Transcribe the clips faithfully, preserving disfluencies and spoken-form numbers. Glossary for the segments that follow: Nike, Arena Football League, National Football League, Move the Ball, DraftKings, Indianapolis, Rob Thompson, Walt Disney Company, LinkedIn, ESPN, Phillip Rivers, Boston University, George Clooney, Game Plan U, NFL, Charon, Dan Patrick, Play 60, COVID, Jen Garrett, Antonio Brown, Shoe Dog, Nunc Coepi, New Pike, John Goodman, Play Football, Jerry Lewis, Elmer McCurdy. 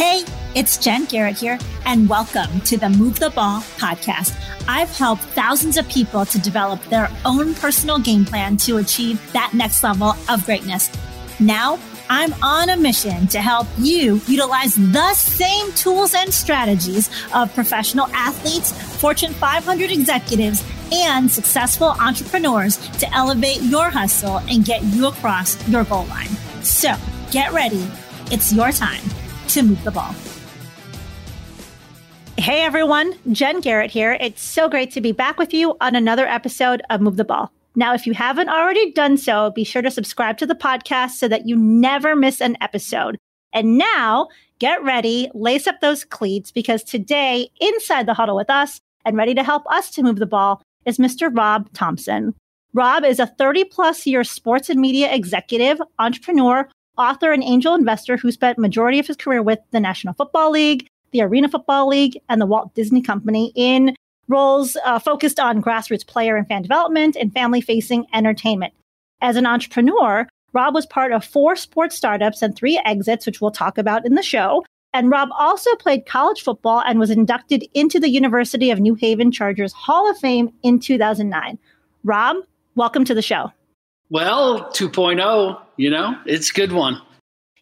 Hey, it's Jen Garrett here, and welcome to the Move the Ball podcast. I've helped thousands of people to develop their own personal game plan to achieve that next level of greatness. Now, I'm on a mission to help you utilize the same tools and strategies of professional athletes, Fortune five hundred executives, and successful entrepreneurs to elevate your hustle and get you across your goal line. So get ready. It's your time to move the ball. Hey everyone, Jen Garrett here. It's so great to be back with you on another episode of Move the Ball. Now, if you haven't already done so, be sure to subscribe to the podcast so that you never miss an episode. And now, get ready, lace up those cleats, because today, inside the huddle with us and ready to help us to move the ball is Mister Rob Thompson. Rob is a thirty-plus year sports and media executive, entrepreneur, author, and angel investor who spent majority of his career with the National Football League, the Arena Football League, and the Walt Disney Company in roles uh, focused on grassroots player and fan development and family-facing entertainment. As an entrepreneur, Rob was part of four sports startups and three exits, which we'll talk about in the show. And Rob also played college football and was inducted into the University of New Haven Chargers Hall of Fame in two thousand nine. Rob, welcome to the show. Well, two point oh, you know, it's a good one.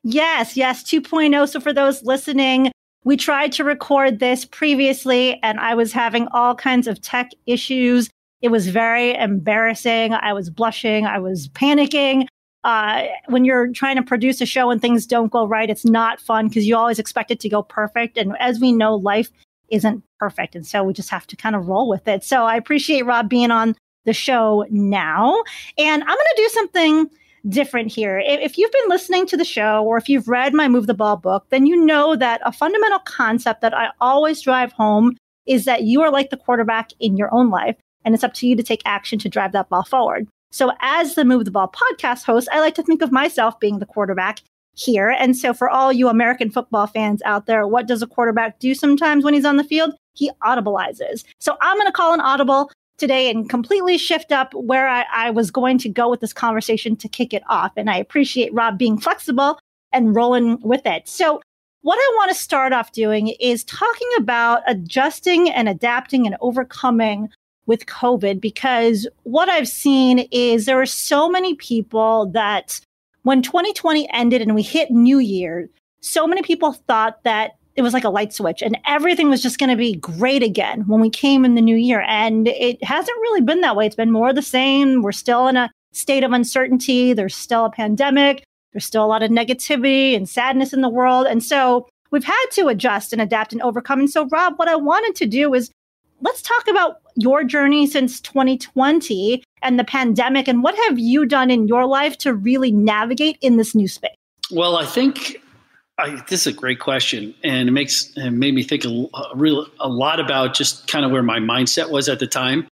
Yes, yes, two point oh. So for those listening, we tried to record this previously and I was having all kinds of tech issues. It was very embarrassing. I was blushing. I was panicking. Uh, when you're trying to produce a show and things don't go right, it's not fun because you always expect it to go perfect. And as we know, life isn't perfect. And so we just have to kind of roll with it. So I appreciate Rob being on the show now. And I'm going to do something different here. If, if you've been listening to the show or if you've read my Move the Ball book, then you know that a fundamental concept that I always drive home is that you are like the quarterback in your own life, and it's up to you to take action to drive that ball forward. So as the Move the Ball podcast host, I like to think of myself being the quarterback here. And so for all you American football fans out there, what does a quarterback do sometimes when he's on the field? He audibilizes. So I'm going to call an audible today and completely shift up where I, I was going to go with this conversation to kick it off. And I appreciate Rob being flexible and rolling with it. So what I want to start off doing is talking about adjusting and adapting and overcoming with COVID, because what I've seen is there are so many people that when twenty twenty ended and we hit New Year, so many people thought that it was like a light switch and everything was just going to be great again when we came in the new year. And it hasn't really been that way. It's been more of the same. We're still in a state of uncertainty. There's still a pandemic. There's still a lot of negativity and sadness in the world. And so we've had to adjust and adapt and overcome. And so, Rob, what I wanted to do is let's talk about your journey since twenty twenty and the pandemic. And what have you done in your life to really navigate in this new space? Well, I think I, this is a great question, and it makes it made me think a, a real a lot about just kind of where my mindset was at the time.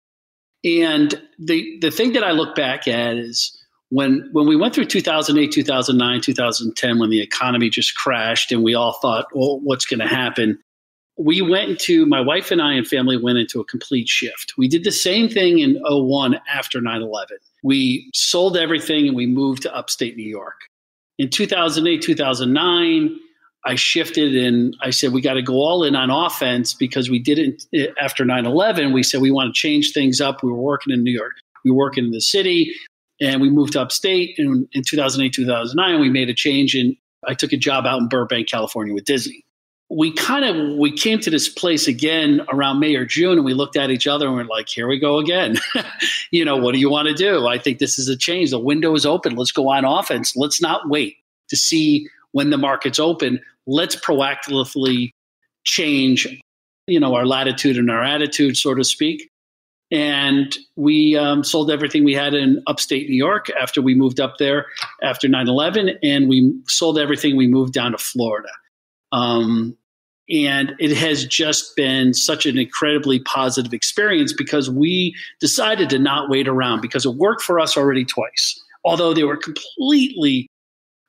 And the the thing that I look back at is when when we went through two thousand eight, two thousand nine, two thousand ten, when the economy just crashed, and we all thought, "Well, what's going to happen?" We went into my wife and I and family went into a complete shift. We did the same thing in oh one after nine eleven. We sold everything and we moved to upstate New York. In two thousand eight, two thousand nine, I shifted and I said, we got to go all in on offense because we didn't, after nine eleven, we said we want to change things up. We were working in New York. We were working in the city and we moved upstate. And in two thousand eight, two thousand nine, we made a change and I took a job out in Burbank, California with Disney. We kind of, we came to this place again around May or June and we looked at each other and we're like, here we go again. You know, what do you want to do? I think this is a change. The window is open. Let's go on offense. Let's not wait to see when the market's open. Let's proactively change, you know, our latitude and our attitude, so to speak. And we um, sold everything we had in upstate New York after we moved up there after nine eleven, and we sold everything. We moved down to Florida. Um, and it has just been such an incredibly positive experience because we decided to not wait around because it worked for us already twice, although they were completely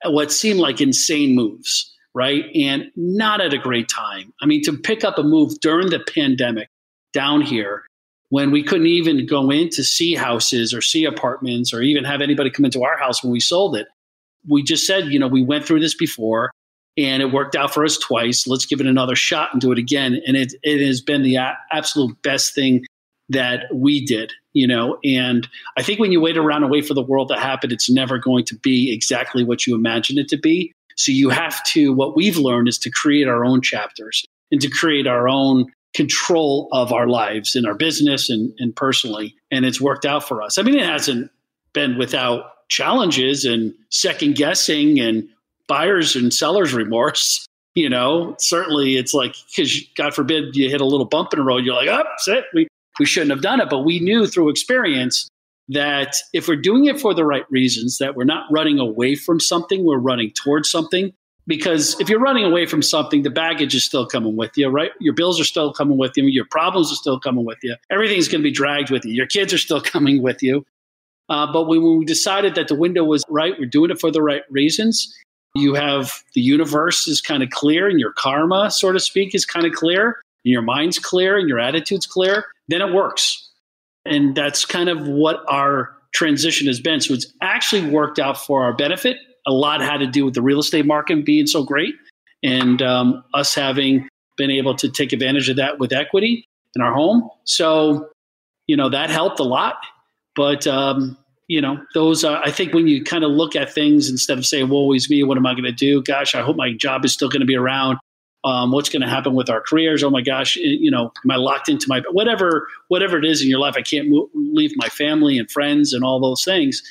what seemed like insane moves, right? And not at a great time. I mean, to pick up a move during the pandemic down here when we couldn't even go in to see houses or see apartments or even have anybody come into our house when we sold it, we just said, you know, we went through this before. and it worked out for us twice. Let's give it another shot and do it again. And it it has been the absolute best thing that we did, you know. And I think when you wait around and wait for the world to happen, it's never going to be exactly what you imagine it to be. So you have to, what we've learned is to create our own chapters and to create our own control of our lives and our business and, and personally. And it's worked out for us. I mean, it hasn't been without challenges and second guessing and buyers and sellers remorse. You know, certainly it's like, because God forbid you hit a little bump in the road, you're like, oh, that's it. We, we shouldn't have done it. But we knew through experience that if we're doing it for the right reasons, that we're not running away from something, we're running towards something. Because if you're running away from something, the baggage is still coming with you, right? Your bills are still coming with you. Your problems are still coming with you. Everything's going to be dragged with you. Your kids are still coming with you. Uh, but when we decided that the window was right, we're doing it for the right reasons. You have the universe is kind of clear and your karma, so to speak, is kind of clear. And your mind's clear and your attitude's clear. Then it works. And that's kind of what our transition has been. So it's actually worked out for our benefit. A lot had to do with the real estate market being so great and um, us having been able to take advantage of that with equity in our home. So, you know, that helped a lot. But, um, you know, those are, I think when you kind of look at things instead of saying, woe is me, what am I going to do? Gosh, I hope my job is still going to be around. Um, what's going to happen with our careers? Oh, my gosh, you know, am I locked into my whatever, whatever it is in your life? I can't move, leave my family and friends and all those things.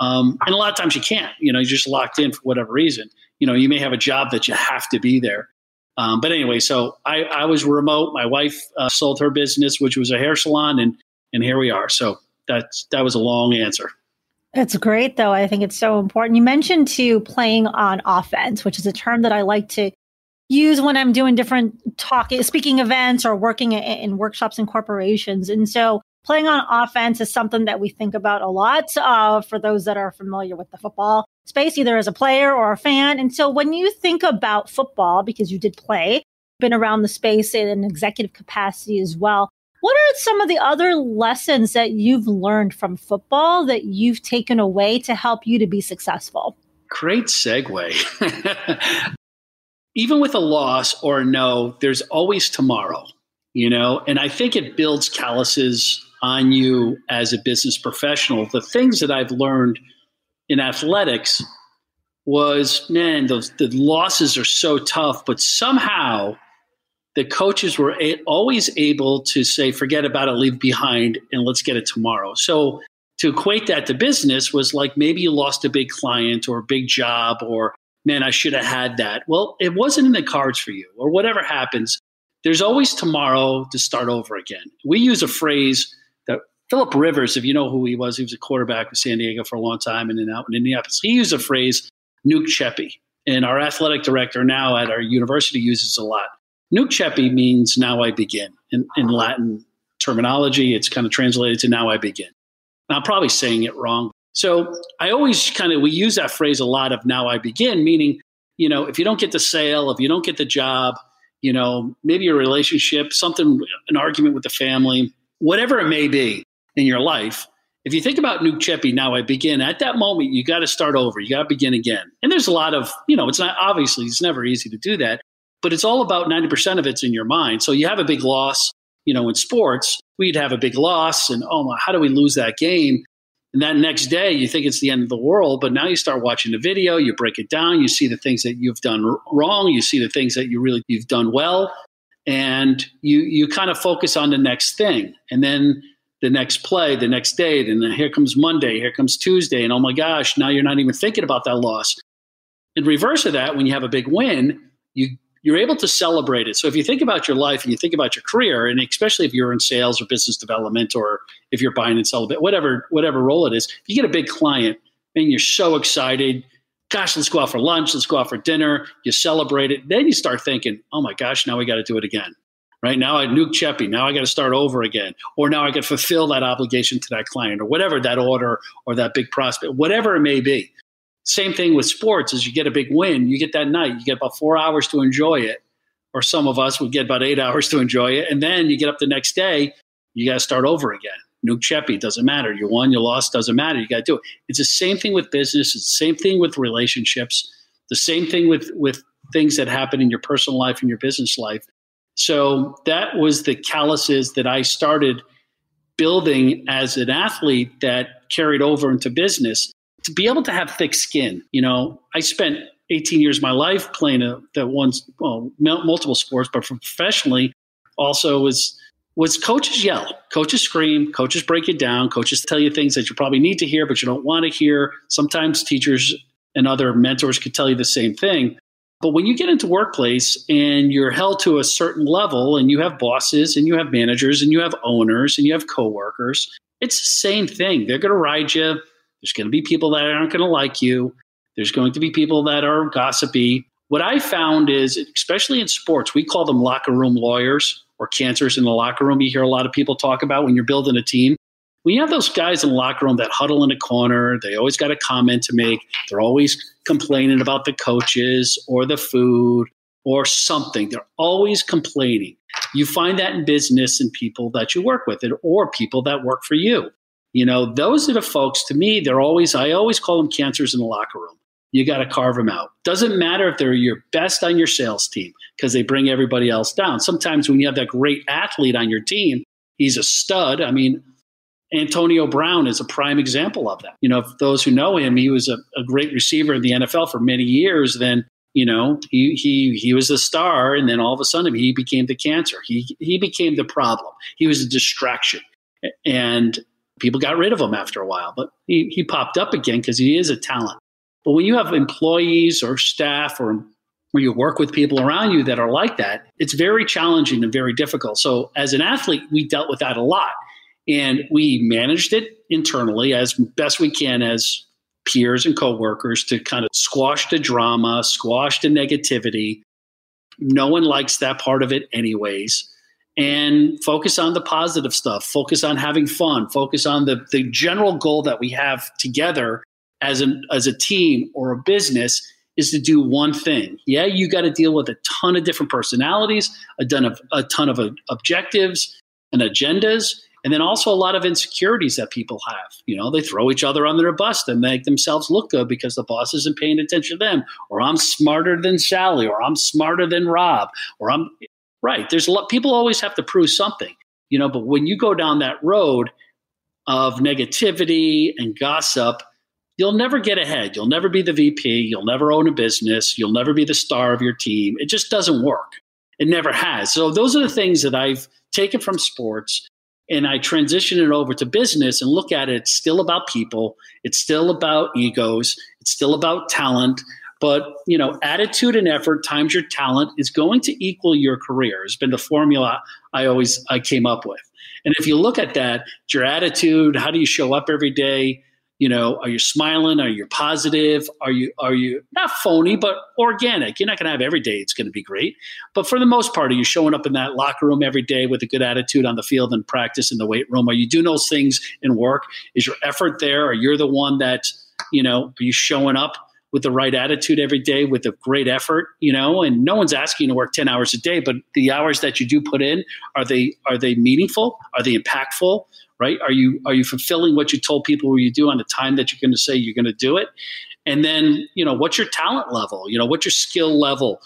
Um, and a lot of times you can't, you know, you're just locked in for whatever reason. You know, you may have a job that you have to be there. Um, but anyway, so I, I was remote. My wife uh, sold her business, which was a hair salon. And and here we are. So that's that was a long answer. That's great, though. I think it's so important. You mentioned, too, playing on offense, which is a term that I like to use when I'm doing different talking, speaking events or working in, in workshops and corporations. And so playing on offense is something that we think about a lot uh, for those that are familiar with the football space, either as a player or a fan. And so when you think about football, because you did play, been around the space in an executive capacity as well, what are some of the other lessons that you've learned from football that you've taken away to help you to be successful? Great segue. Even with a loss or a no, there's always tomorrow, you know, and I think it builds calluses on you as a business professional. The things that I've learned in athletics was, man, those the losses are so tough, but somehow the coaches were a- always able to say, forget about it, leave behind, and let's get it tomorrow. So to equate that to business was like, maybe you lost a big client or a big job or, man, I should have had that. Well, it wasn't in the cards for you, or whatever happens. There's always tomorrow to start over again. We use a phrase that Phillip Rivers, if you know who he was, he was a quarterback with San Diego for a long time and then out in Indianapolis. He used a phrase, Nunc Coepi. And our athletic director now at our university uses a lot. Nunc Coepi means now I begin. In, in Latin terminology, it's kind of translated to now I begin. Now, I'm probably saying it wrong. So I always kind of, we use that phrase a lot of now I begin, meaning, you know, if you don't get the sale, if you don't get the job, you know, maybe a relationship, something, an argument with the family, whatever it may be in your life. If you think about Nunc Coepi, now I begin, at that moment, you got to start over. You got to begin again. And there's a lot of, you know, it's not, obviously it's never easy to do that, but it's all about ninety percent of it's in your mind. So you have a big loss, you know, in sports, we'd have a big loss and, oh my, how do we lose that game? And that next day, you think it's the end of the world, but now you start watching the video, you break it down, you see the things that you've done wrong, you see the things that you really you've done well, and you you kind of focus on the next thing. And then the next play, the next day, then here comes Monday, here comes Tuesday, and oh my gosh, now you're not even thinking about that loss. In reverse of that, when you have a big win, you you're able to celebrate it. So if you think about your life and you think about your career, and especially if you're in sales or business development, or if you're buying and selling, whatever, whatever role it is, if you get a big client and you're so excited, gosh, let's go out for lunch, let's go out for dinner, you celebrate it. Then you start thinking, oh my gosh, now we got to do it again, right? Now I Nunc Coepi, now I got to start over again, or now I got to fulfill that obligation to that client or whatever that order or that big prospect, whatever it may be. Same thing with sports. As you get a big win, you get that night, you get about four hours to enjoy it, or some of us would get about eight hours to enjoy it. And then you get up the next day, you got to start over again. Nunc Coepi, doesn't matter. You won, you lost, doesn't matter. You got to do it. It's the same thing with business. It's the same thing with relationships. The same thing with, with things that happen in your personal life and your business life. So that was the calluses that I started building as an athlete that carried over into business. To be able to have thick skin, you know, I spent eighteen years of my life playing a, that one, well, multiple sports, but professionally also was, was coaches yell, coaches scream, coaches break it down, coaches tell you things that you probably need to hear, but you don't want to hear. Sometimes teachers and other mentors could tell you the same thing. But when you get into workplace and you're held to a certain level and you have bosses and you have managers and you have owners and you have coworkers, it's the same thing. They're going to ride you. There's going to be people that aren't going to like you. There's going to be people that are gossipy. What I found is, especially in sports, we call them locker room lawyers or cancers in the locker room. You hear a lot of people talk about when you're building a team. When you have those guys in the locker room that huddle in a corner, they always got a comment to make. They're always complaining about the coaches or the food or something. They're always complaining. You find that in business and people that you work with, and or people that work for you. You know, those are the folks, to me, they're always, I always call them cancers in the locker room. You got to carve them out. Doesn't matter if they're your best on your sales team, because they bring everybody else down. Sometimes when you have that great athlete on your team, he's a stud. I mean, Antonio Brown is a prime example of that. You know, if those who know him, he was a, a great receiver in the N F L for many years. Then, you know, he he he was a star, and then all of a sudden he became the cancer. He he became the problem. He was a distraction, and people got rid of him after a while. But he he popped up again because he is a talent. But when you have employees or staff or when you work with people around you that are like that, it's very challenging and very difficult. So as an athlete, we dealt with that a lot. And we managed it internally as best we can as peers and coworkers to kind of squash the drama, squash the negativity. No one likes that part of it anyways. And focus on the positive stuff. Focus on having fun. Focus on the, the general goal that we have together as an as a team or a business is to do one thing. Yeah, you got to deal with a ton of different personalities, a ton of, a ton of uh, objectives and agendas. And then also a lot of insecurities that people have. You know, they throw each other under a bus and make themselves look good because the boss isn't paying attention to them, or I'm smarter than Sally, or I'm smarter than Rob, or I'm right. There's a lot, people always have to prove something, you know, but when you go down that road of negativity and gossip, you'll never get ahead. You'll never be the V P. You'll never own a business. You'll never be the star of your team. It just doesn't work. It never has. So those are the things that I've taken from sports. And I transition it over to business and look at it. It's still about people. It's still about egos. It's still about talent. But, you know, attitude and effort times your talent is going to equal your career. It's been the formula I always I came up with. And if you look at that, it's your attitude. How do you show up every day? You know, are you smiling? Are you positive? Are you are you not phony, but organic? You're not going to have every day it's going to be great. But for the most part, are you showing up in that locker room every day with a good attitude on the field and practice in the weight room? Are you doing those things in work? Is your effort there? Or you're the one that, you know, are you showing up with the right attitude every day with a great effort? You know, and no one's asking you to work ten hours a day, but the hours that you do put in, are they are they meaningful? Are they impactful? Right? Are you are you fulfilling what you told people you do on the time that you're going to say you're going to do it? And then, you know, what's your talent level? You know, what's your skill level?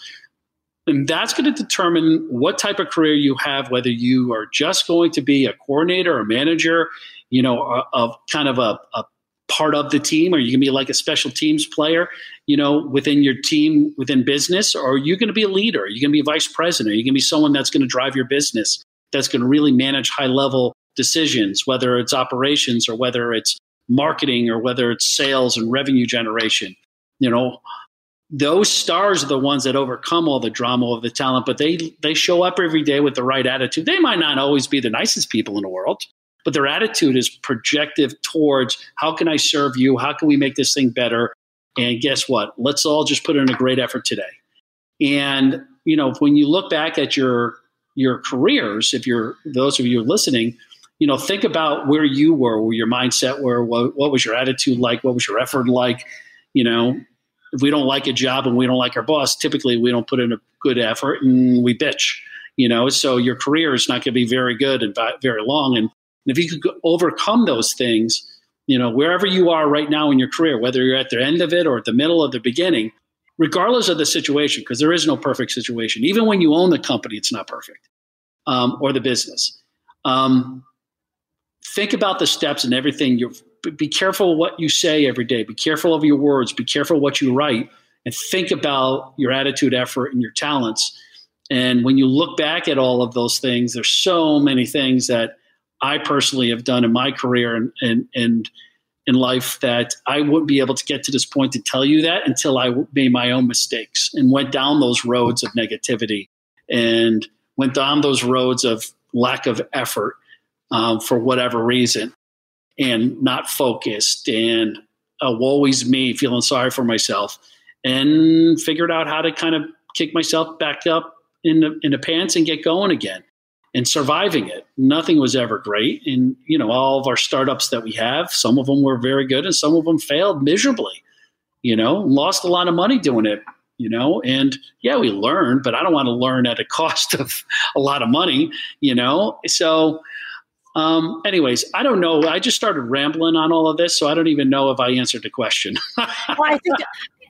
And that's going to determine what type of career you have, whether you are just going to be a coordinator or manager, you know, of kind of a, a part of the team, or you can be like a special teams player, you know, within your team, within business, or are you going to be a leader? Are you going to be vice president? Are you going to be someone that's going to drive your business, that's going to really manage high level decisions, whether it's operations or whether it's marketing or whether it's sales and revenue generation? You know, those stars are the ones that overcome all the drama of the talent, but they they show up every day with the right attitude. They might not always be the nicest people in the world, but their attitude is projective towards how can I serve you? How can we make this thing better? And guess what? Let's all just put in a great effort today. And, you know, when you look back at your your careers, if you're those of you listening, you know, think about where you were, where your mindset were, what, what was your attitude like? What was your effort like? You know, if we don't like a job and we don't like our boss, typically we don't put in a good effort and we bitch, you know, so your career is not going to be very good and very long. And if you could overcome those things, you know, wherever you are right now in your career, whether you're at the end of it or at the middle of the beginning, regardless of the situation, because there is no perfect situation. Even when you own the company, it's not perfect, um, or the business. Um, think about the steps and everything. You're, be careful what you say every day. Be careful of your words. Be careful what you write. And think about your attitude, effort, and your talents. And when you look back at all of those things, there's so many things that I personally have done in my career and and and in life that I wouldn't be able to get to this point to tell you that until I made my own mistakes and went down those roads of negativity and went down those roads of lack of effort um, for whatever reason, and not focused and uh, woe is me, feeling sorry for myself, and figured out how to kind of kick myself back up in the, in the pants and get going again and surviving it. Nothing was ever great. And, you know, all of our startups that we have, some of them were very good and some of them failed miserably, you know, lost a lot of money doing it, you know, and yeah, we learned, but I don't want to learn at a cost of a lot of money, you know? So um, anyways, I don't know. I just started rambling on all of this. So I don't even know if I answered the question. Well, I think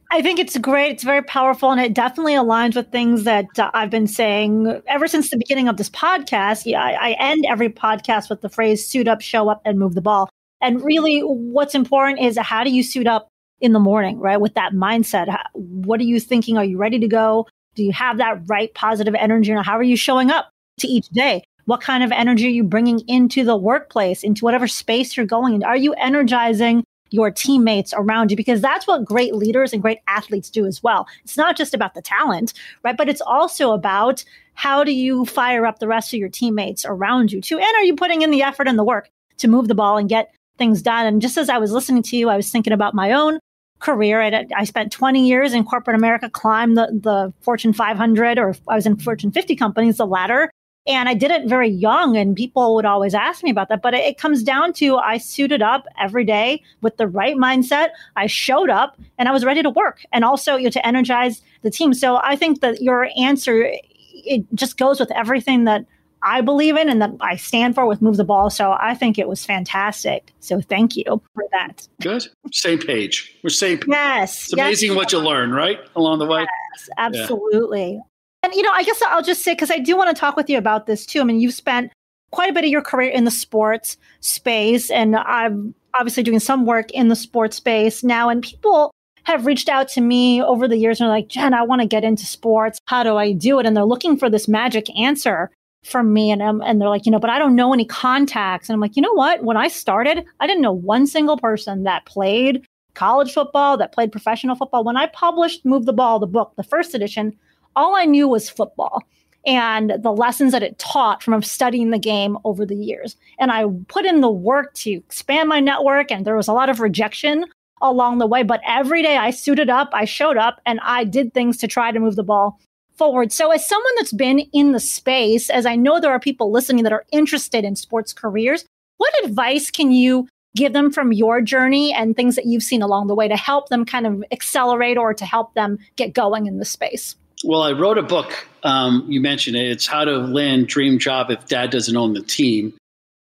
I think it's great. It's very powerful. And it definitely aligns with things that uh, I've been saying ever since the beginning of this podcast. Yeah, I, I end every podcast with the phrase, suit up, show up, and move the ball. And really what's important is how do you suit up in the morning, right? With that mindset, how, what are you thinking? Are you ready to go? Do you have that right positive energy? And how are you showing up to each day? What kind of energy are you bringing into the workplace, into whatever space you're going in? Are you energizing your teammates around you? Because that's what great leaders and great athletes do as well. It's not just about the talent, right? But it's also about how do you fire up the rest of your teammates around you too? And are you putting in the effort and the work to move the ball and get things done? And just as I was listening to you, I was thinking about my own career. I, I spent twenty years in corporate America, climbed the, the Fortune five hundred, or I was in Fortune fifty companies, the latter. And I did it very young, and people would always ask me about that. But it comes down to I suited up every day with the right mindset. I showed up and I was ready to work, and also, you know, to energize the team. So I think that your answer, it just goes with everything that I believe in and that I stand for with Move the Ball. So I think it was fantastic. So thank you for that. Good. Same page. We're same page. Yes. It's amazing yes. what you learn, right, along the way. Yes, absolutely. Yeah. And, you know, I guess I'll just say, because I do want to talk with you about this, too. I mean, you've spent quite a bit of your career in the sports space, and I'm obviously doing some work in the sports space now. And people have reached out to me over the years and are like, Jen, I want to get into sports. How do I do it? And they're looking for this magic answer from me. And, um, and they're like, you know, but I don't know any contacts. And I'm like, you know what? When I started, I didn't know one single person that played college football, that played professional football. When I published Move the Ball, the book, the first edition, all I knew was football and the lessons that it taught from studying the game over the years. And I put in the work to expand my network, and there was a lot of rejection along the way. But every day I suited up, I showed up, and I did things to try to move the ball forward. So as someone that's been in the space, as I know there are people listening that are interested in sports careers, what advice can you give them from your journey and things that you've seen along the way to help them kind of accelerate or to help them get going in the space? Well, I wrote a book. Um, you mentioned it. It's How to Land Dream Job If Dad Doesn't Own the Team.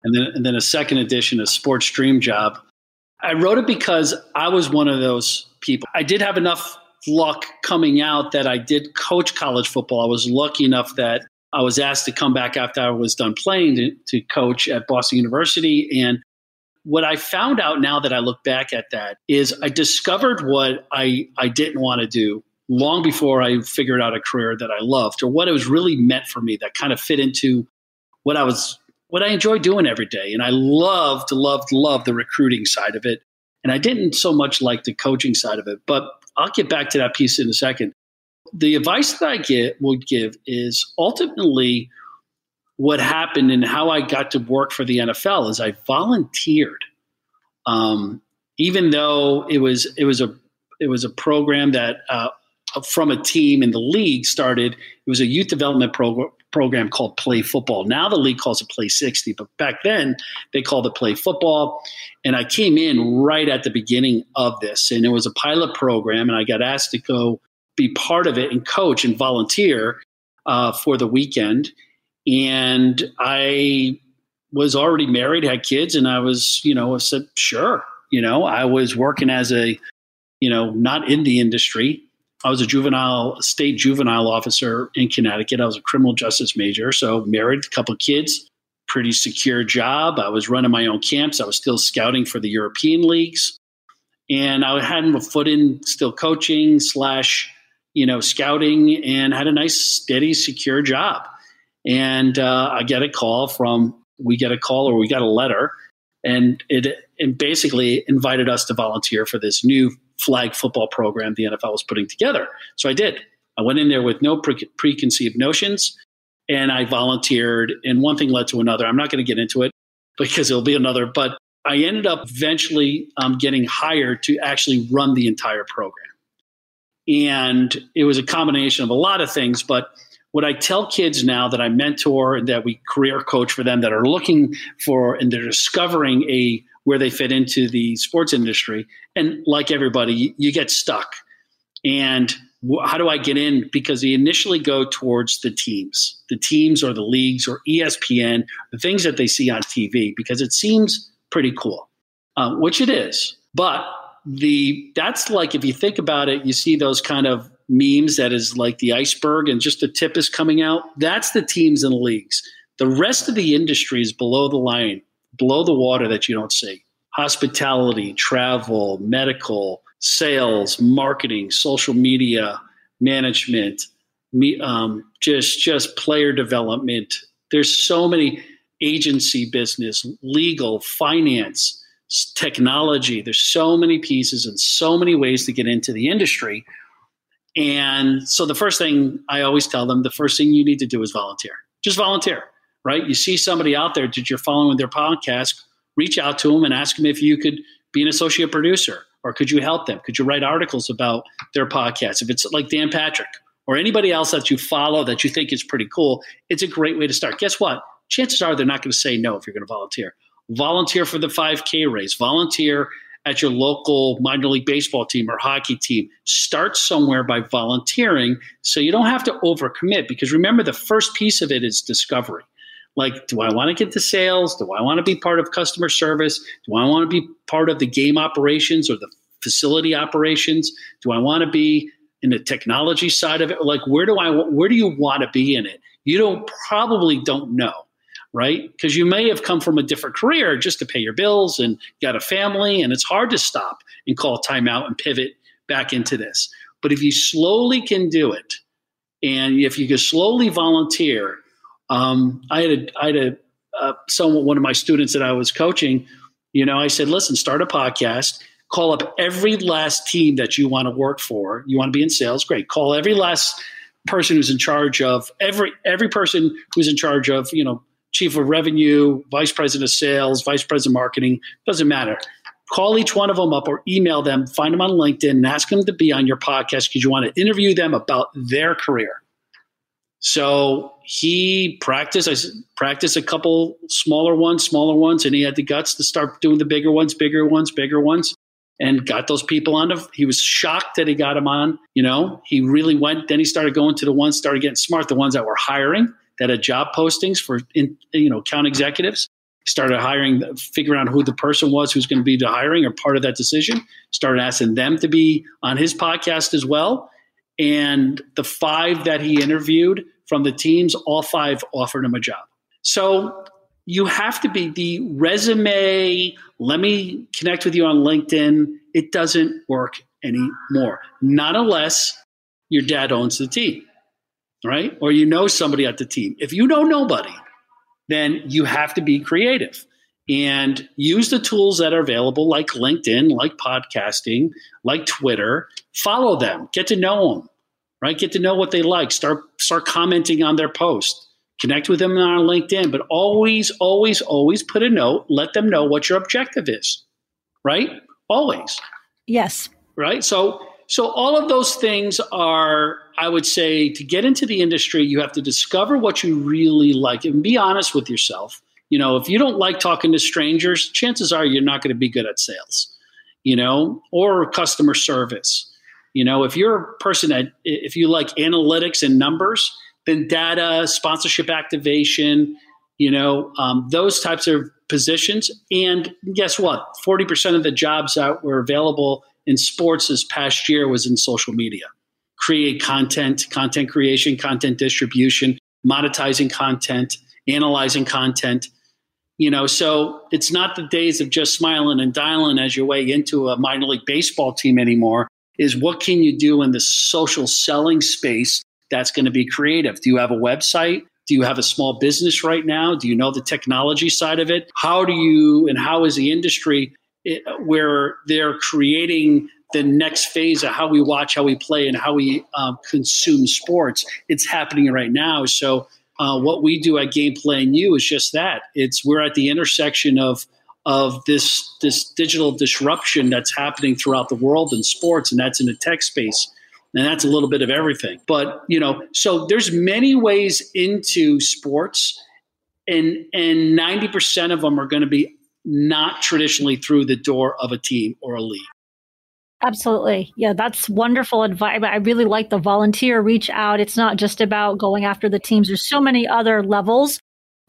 And then, and then a second edition of Sports Dream Job. I wrote it because I was one of those people. I did have enough luck coming out that I did coach college football. I was lucky enough that I was asked to come back after I was done playing to, to coach at Boston University. And what I found out now that I look back at that is I discovered what I, I didn't want to do long before I figured out a career that I loved, or what it was really meant for me that kind of fit into what I was, what I enjoyed doing every day. And I loved, loved, loved the recruiting side of it. And I didn't so much like the coaching side of it, but I'll get back to that piece in a second. The advice that I get would give is ultimately what happened and how I got to work for the N F L is I volunteered. Um, even though it was, it was a, it was a program that, uh, from a team in the league started, it was a youth development pro- program called Play Football. Now the league calls it Play sixty, but back then they called it Play Football. And I came in right at the beginning of this, and it was a pilot program, and I got asked to go be part of it and coach and volunteer uh, for the weekend. And I was already married, had kids, and I was, you know, I said, sure. You know, I was working as a, you know, not in the industry, I was a juvenile, state juvenile officer in Connecticut. I was a criminal justice major, so married, a couple kids, pretty secure job. I was running my own camps. I was still scouting for the European leagues. And I had a foot in still coaching slash, you know, scouting, and had a nice, steady, secure job. And uh, I get a call from, we get a call or we got a letter, and it and basically invited us to volunteer for this new flag football program the N F L was putting together. So I did. I went in there with no pre- preconceived notions, and I volunteered, and one thing led to another. I'm not going to get into it because it'll be another, but I ended up eventually um, getting hired to actually run the entire program. And it was a combination of a lot of things, but what I tell kids now that I mentor and that we career coach for them that are looking for and they're discovering a where they fit into the sports industry, and like everybody, you get stuck. And wh- how do I get in? Because they initially go towards the teams, the teams or the leagues or E S P N, the things that they see on T V, because it seems pretty cool, uh, which it is. But the that's like if you think about it, you see those kind of memes that is like the iceberg and just the tip is coming out. That's the teams and leagues. The rest of the industry is below the line, below the water that you don't see. Hospitality, travel, medical, sales, marketing, social media, management, me, um, just just player development. There's so many agency business, legal, finance, technology. There's so many pieces and so many ways to get into the industry. And so the first thing I always tell them, the first thing you need to do is volunteer. Just volunteer, right? You see somebody out there that you're following their podcast, reach out to them and ask them if you could be an associate producer, or could you help them? Could you write articles about their podcast? If it's like Dan Patrick or anybody else that you follow that you think is pretty cool, it's a great way to start. Guess what? Chances are they're not going to say no if you're going to volunteer. Volunteer for the five K race. Volunteer at your local minor league baseball team or hockey team. Start somewhere by volunteering so you don't have to overcommit, because remember, the first piece of it is discovery. Like, do I want to get to sales? Do I want to be part of customer service? Do I want to be part of the game operations or the facility operations? Do I want to be in the technology side of it? Like, where do I, where do you want to be in it? You don't probably don't know, right? Because you may have come from a different career just to pay your bills and got a family, and it's hard to stop and call timeout and pivot back into this. But if you slowly can do it, and if you can slowly volunteer, um, I had a, I had a, uh, someone, one of my students that I was coaching, you know, I said, listen, start a podcast, call up every last team that you want to work for. You want to be in sales? Great. Call every last person who's in charge of every, every person who's in charge of, you know, chief of revenue, vice president of sales, vice president of marketing, doesn't matter. Call each one of them up or email them, find them on LinkedIn and ask them to be on your podcast because you want to interview them about their career. So he practiced, I practiced a couple smaller ones, smaller ones, and he had the guts to start doing the bigger ones, bigger ones, bigger ones, and got those people on. The, he was shocked that he got them on. You know, he really went, then he started going to the ones, started getting smart, the ones that were hiring, that had job postings for, in, you know, account executives, started hiring, figuring out who the person was who's going to be the hiring or part of that decision, started asking them to be on his podcast as well. And the five that he interviewed from the teams, all five offered him a job. So you have to be the resume, let me connect with you on LinkedIn. It doesn't work anymore, not unless your dad owns the team, right? Or you know somebody at the team. If you know nobody, then you have to be creative and use the tools that are available, like LinkedIn, like podcasting, like Twitter. Follow them, get to know them, right? Get to know what they like. Start start commenting on their post. Connect with them on LinkedIn, but always, always, always put a note. Let them know what your objective is, right? Always. Yes. Right? So So all of those things are, I would say, to get into the industry, you have to discover what you really like and be honest with yourself. You know, if you don't like talking to strangers, chances are you're not going to be good at sales, you know, or customer service. You know, if you're a person that, if you like analytics and numbers, then data, sponsorship activation, you know, um, those types of positions. And guess what? forty percent of the jobs that were available in sports this past year was in social media. create content, content creation, content distribution, monetizing content, analyzing content. You know, so it's not the days of just smiling and dialing as your way into a minor league baseball team anymore. Is what can you do in the social selling space that's going to be creative? Do you have a website? Do you have a small business right now? Do you know the technology side of it? How do you, and how is the industry where they're creating the next phase of how we watch, how we play, and how we um, consume sports? It's happening right now. So uh, what we do at Game Plan U is just that. It's we're at the intersection of of this this digital disruption that's happening throughout the world in sports, and that's in the tech space. And that's a little bit of everything. But, you know, so there's many ways into sports, and and ninety percent of them are going to be not traditionally through the door of a team or a league. Absolutely. Yeah, that's wonderful advice. I really like the volunteer reach out. It's not just about going after the teams. There's so many other levels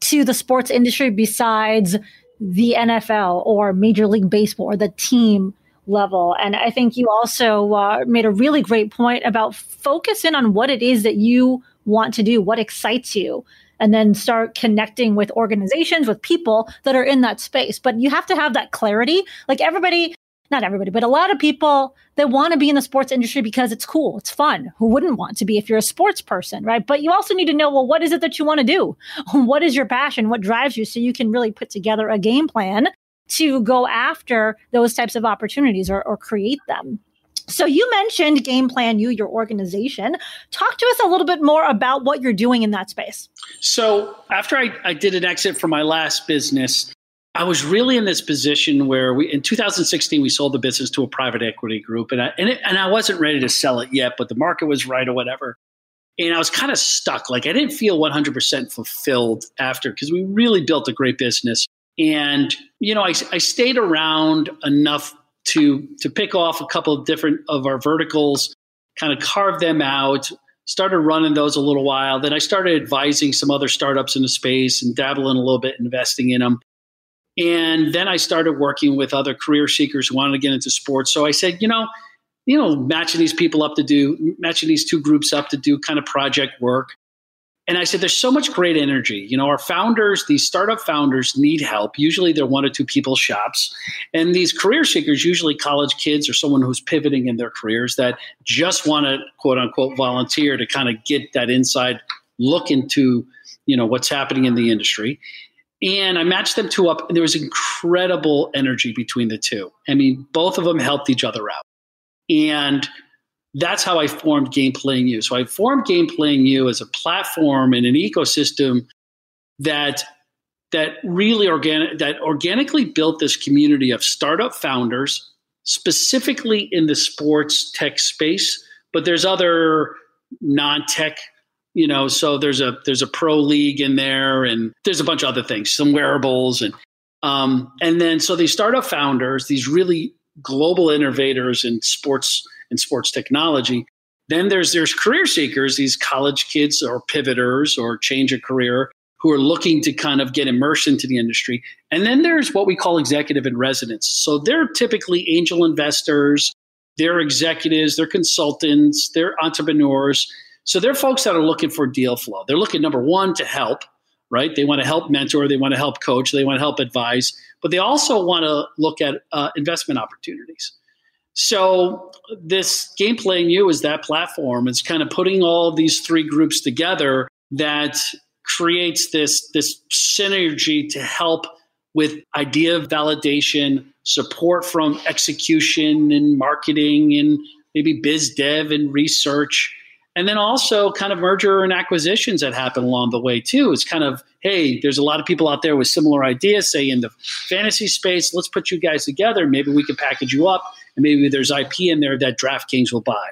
to the sports industry besides the N F L or Major League Baseball or the team level. And I think you also uh, made a really great point about focusing on what it is that you want to do, what excites you, and then start connecting with organizations, with people that are in that space. But you have to have that clarity. Like everybody, not everybody, but a lot of people, they want to be in the sports industry because it's cool, it's fun. Who wouldn't want to be if you're a sports person, right? But you also need to know, well, what is it that you want to do? What is your passion? What drives you? So you can really put together a game plan to go after those types of opportunities or, or create them. So you mentioned Game Plan U, your organization. Talk to us a little bit more about what you're doing in that space. So after I, I did an exit from my last business, I was really in this position where we, in two thousand sixteen, we sold the business to a private equity group. And I, and, it, and I wasn't ready to sell it yet, but the market was right or whatever. And I was kind of stuck. Like I didn't feel one hundred percent fulfilled after, because we really built a great business. And, you know, I, I stayed around enough to to pick off a couple of different of our verticals, kind of carve them out, started running those a little while. Then I started advising some other startups in the space and dabbling a little bit, investing in them. And then I started working with other career seekers who wanted to get into sports. So I said, you know, you know, matching these people up to do, matching these two groups up to do kind of project work. And I said, there's so much great energy. You know, our founders, these startup founders need help. Usually they're one or two people shops. And these career seekers, usually college kids or someone who's pivoting in their careers that just want to, quote unquote, volunteer to kind of get that inside look into, you know, what's happening in the industry. And I matched them two up, and there was incredible energy between the two. I mean, both of them helped each other out. And that's how I formed Game Plan U. So I formed Game Plan U as a platform and an ecosystem that that really organic that organically built this community of startup founders, specifically in the sports tech space. But there's other non-tech, you know. So there's a there's a pro league in there, and there's a bunch of other things, some wearables, and um, and then so these startup founders, these really global innovators in sports. In sports technology. Then there's there's career seekers, these college kids or pivoters or change of career who are looking to kind of get immersed into the industry. And then there's what we call executive in residence. So they're typically angel investors, they're executives, they're consultants, they're entrepreneurs. So they're folks that are looking for deal flow. They're looking, number one, to help, right? They want to help mentor, they want to help coach, they want to help advise, but they also want to look at uh, investment opportunities. So this Game Plan U is that platform. It's kind of putting all these three groups together that creates this, this synergy to help with idea validation, support from execution and marketing and maybe biz dev and research. And then also kind of merger and acquisitions that happen along the way too. It's kind of, hey, there's a lot of people out there with similar ideas, say in the fantasy space, let's put you guys together. Maybe we can package you up. And maybe there's I P in there that DraftKings will buy,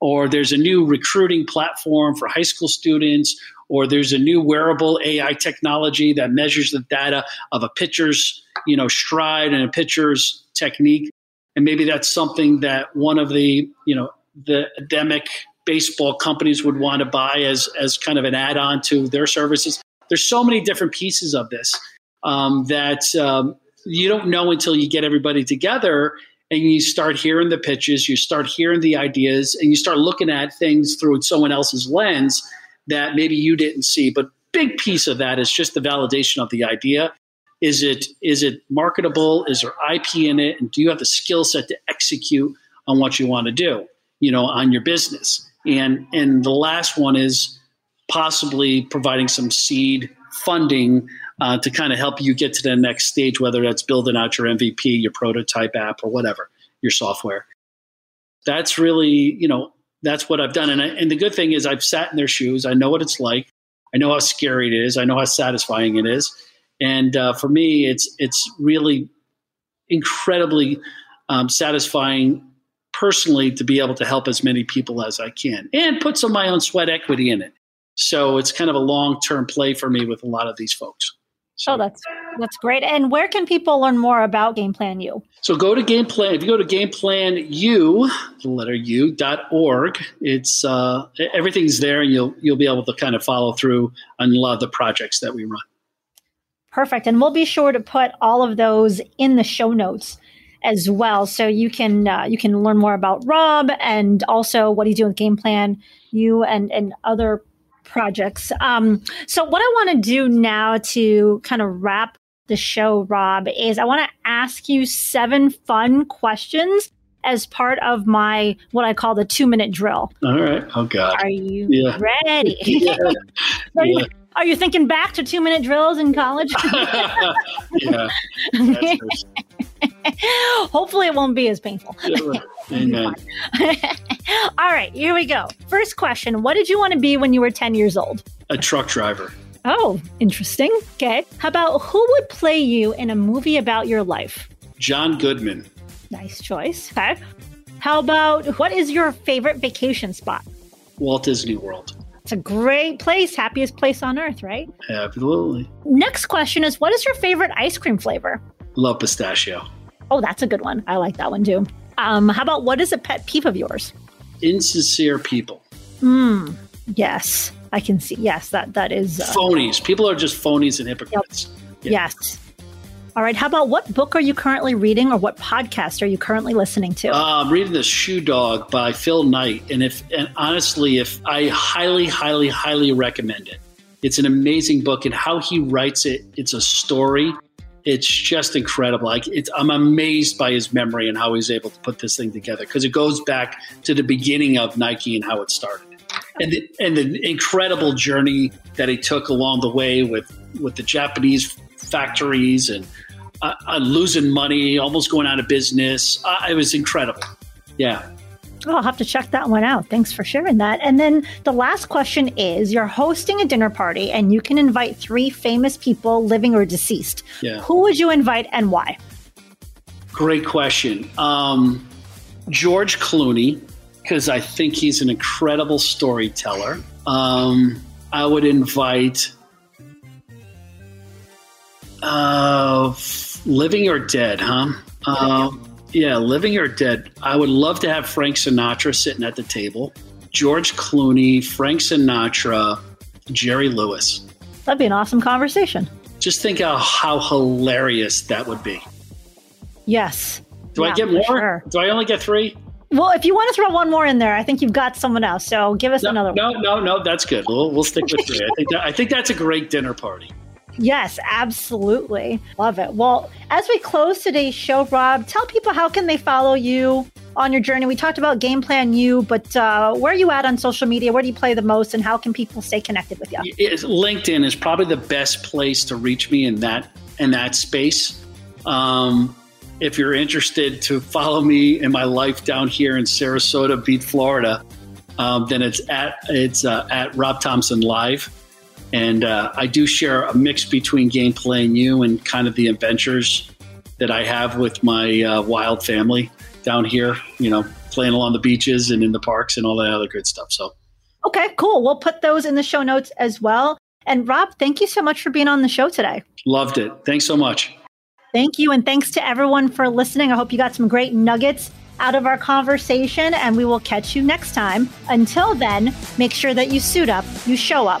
or there's a new recruiting platform for high school students, or there's a new wearable A I technology that measures the data of a pitcher's, you know, stride and a pitcher's technique. And maybe that's something that one of the, you know, the endemic baseball companies would want to buy as, as kind of an add-on to their services. There's so many different pieces of this um, that um, you don't know until you get everybody together. and you start hearing the pitches, you start hearing the ideas, and you start looking at things through someone else's lens that maybe you didn't see. But big piece of that is just the validation of the idea. Is it is it marketable? Is there I P in it? And do you have the skill set to execute on what you want to do, you know, on your business? And and the last one is possibly providing some seed funding uh, to kind of help you get to the next stage, whether that's building out your M V P, your prototype app, or whatever, your software. That's really, you know, that's what I've done. And I, and the good thing is I've sat in their shoes. I know what it's like. I know how scary it is. I know how satisfying it is. And uh, for me, it's it's really incredibly um, satisfying personally to be able to help as many people as I can and put some of my own sweat equity in it. So it's kind of a long-term play for me with a lot of these folks. So. Oh, that's that's great. And where can people learn more about Game Plan U? So go to Game Plan. If you go to Game Plan U, the letter U, dot org, it's, uh, everything's there, and you'll you'll be able to kind of follow through on a lot of the projects that we run. Perfect. And we'll be sure to put all of those in the show notes as well. So you can uh, you can learn more about Rob and also what he's doing with Game Plan U and, and other projects. Um, so what I want to do now to kind of wrap the show, Rob, is I want to ask you seven fun questions as part of my, what I call the two minute drill. All right. Oh, God. Are you yeah. ready? Yeah. Are you- yeah. Are you thinking back to two minute drills in college? Yeah. Nice. Hopefully it won't be as painful. Yeah, amen. All right, here we go. First question. What did you want to be when you were ten years old? A truck driver. Oh, interesting. Okay. How about who would play you in a movie about your life? John Goodman. Nice choice. Okay. How about what is your favorite vacation spot? Walt Disney World. It's a great place, happiest place on earth, right? Absolutely. Next question is, what is your favorite ice cream flavor? Love pistachio. Oh, that's a good one. I like that one too. Um, how about what is a pet peeve of yours? Insincere people. Hmm. Yes, I can see. Yes, that that is. Uh, phonies. People are just phonies and hypocrites. Yep. Yeah. Yes. All right. How about what book are you currently reading, or what podcast are you currently listening to? Uh, I'm reading The Shoe Dog by Phil Knight. And if, and honestly, if I highly, highly, highly recommend it. It's an amazing book, and how he writes it. It's a story. It's just incredible. Like it's, I'm amazed by his memory and how he's able to put this thing together, because it goes back to the beginning of Nike and how it started, and the, and the incredible journey that he took along the way with, with the Japanese factories and Uh, uh, losing money, almost going out of business. Uh, it was incredible. Yeah. Well, I'll have to check that one out. Thanks for sharing that. And then the last question is, you're hosting a dinner party and you can invite three famous people, living or deceased. Yeah. Who would you invite and why? Great question. Um, George Clooney, because I think he's an incredible storyteller. Um, I would invite... Uh, living or dead, huh? Uh, yeah, living or dead. I would love to have Frank Sinatra sitting at the table. George Clooney, Frank Sinatra, Jerry Lewis. That'd be an awesome conversation. Just think of how hilarious that would be. Yes. Do yeah, I get more? Sure. Do I only get three? Well, if you want to throw one more in there, I think you've got someone else. So give us no, another no, one. No, no, no. That's good. We'll, we'll stick with three. I think that, I think that's a great dinner party. Yes, absolutely. Love it. Well, as we close today's show, Rob, tell people how can they follow you on your journey. We talked about Game Plan U, but uh, where are you at on social media? Where do you play the most, and how can people stay connected with you? It's, LinkedIn is probably the best place to reach me in that in that space. Um, if you're interested to follow me in my life down here in Sarasota Beach, Florida, um, then it's at it's uh, at Rob Thompson Live. And uh, I do share a mix between Game Plan U and kind of the adventures that I have with my uh, wild family down here, you know, playing along the beaches and in the parks and all that other good stuff. So, okay, cool. We'll put those in the show notes as well. And Rob, thank you so much for being on the show today. Loved it. Thanks so much. Thank you. And thanks to everyone for listening. I hope you got some great nuggets out of our conversation, and we will catch you next time. Until then, make sure that you suit up, you show up,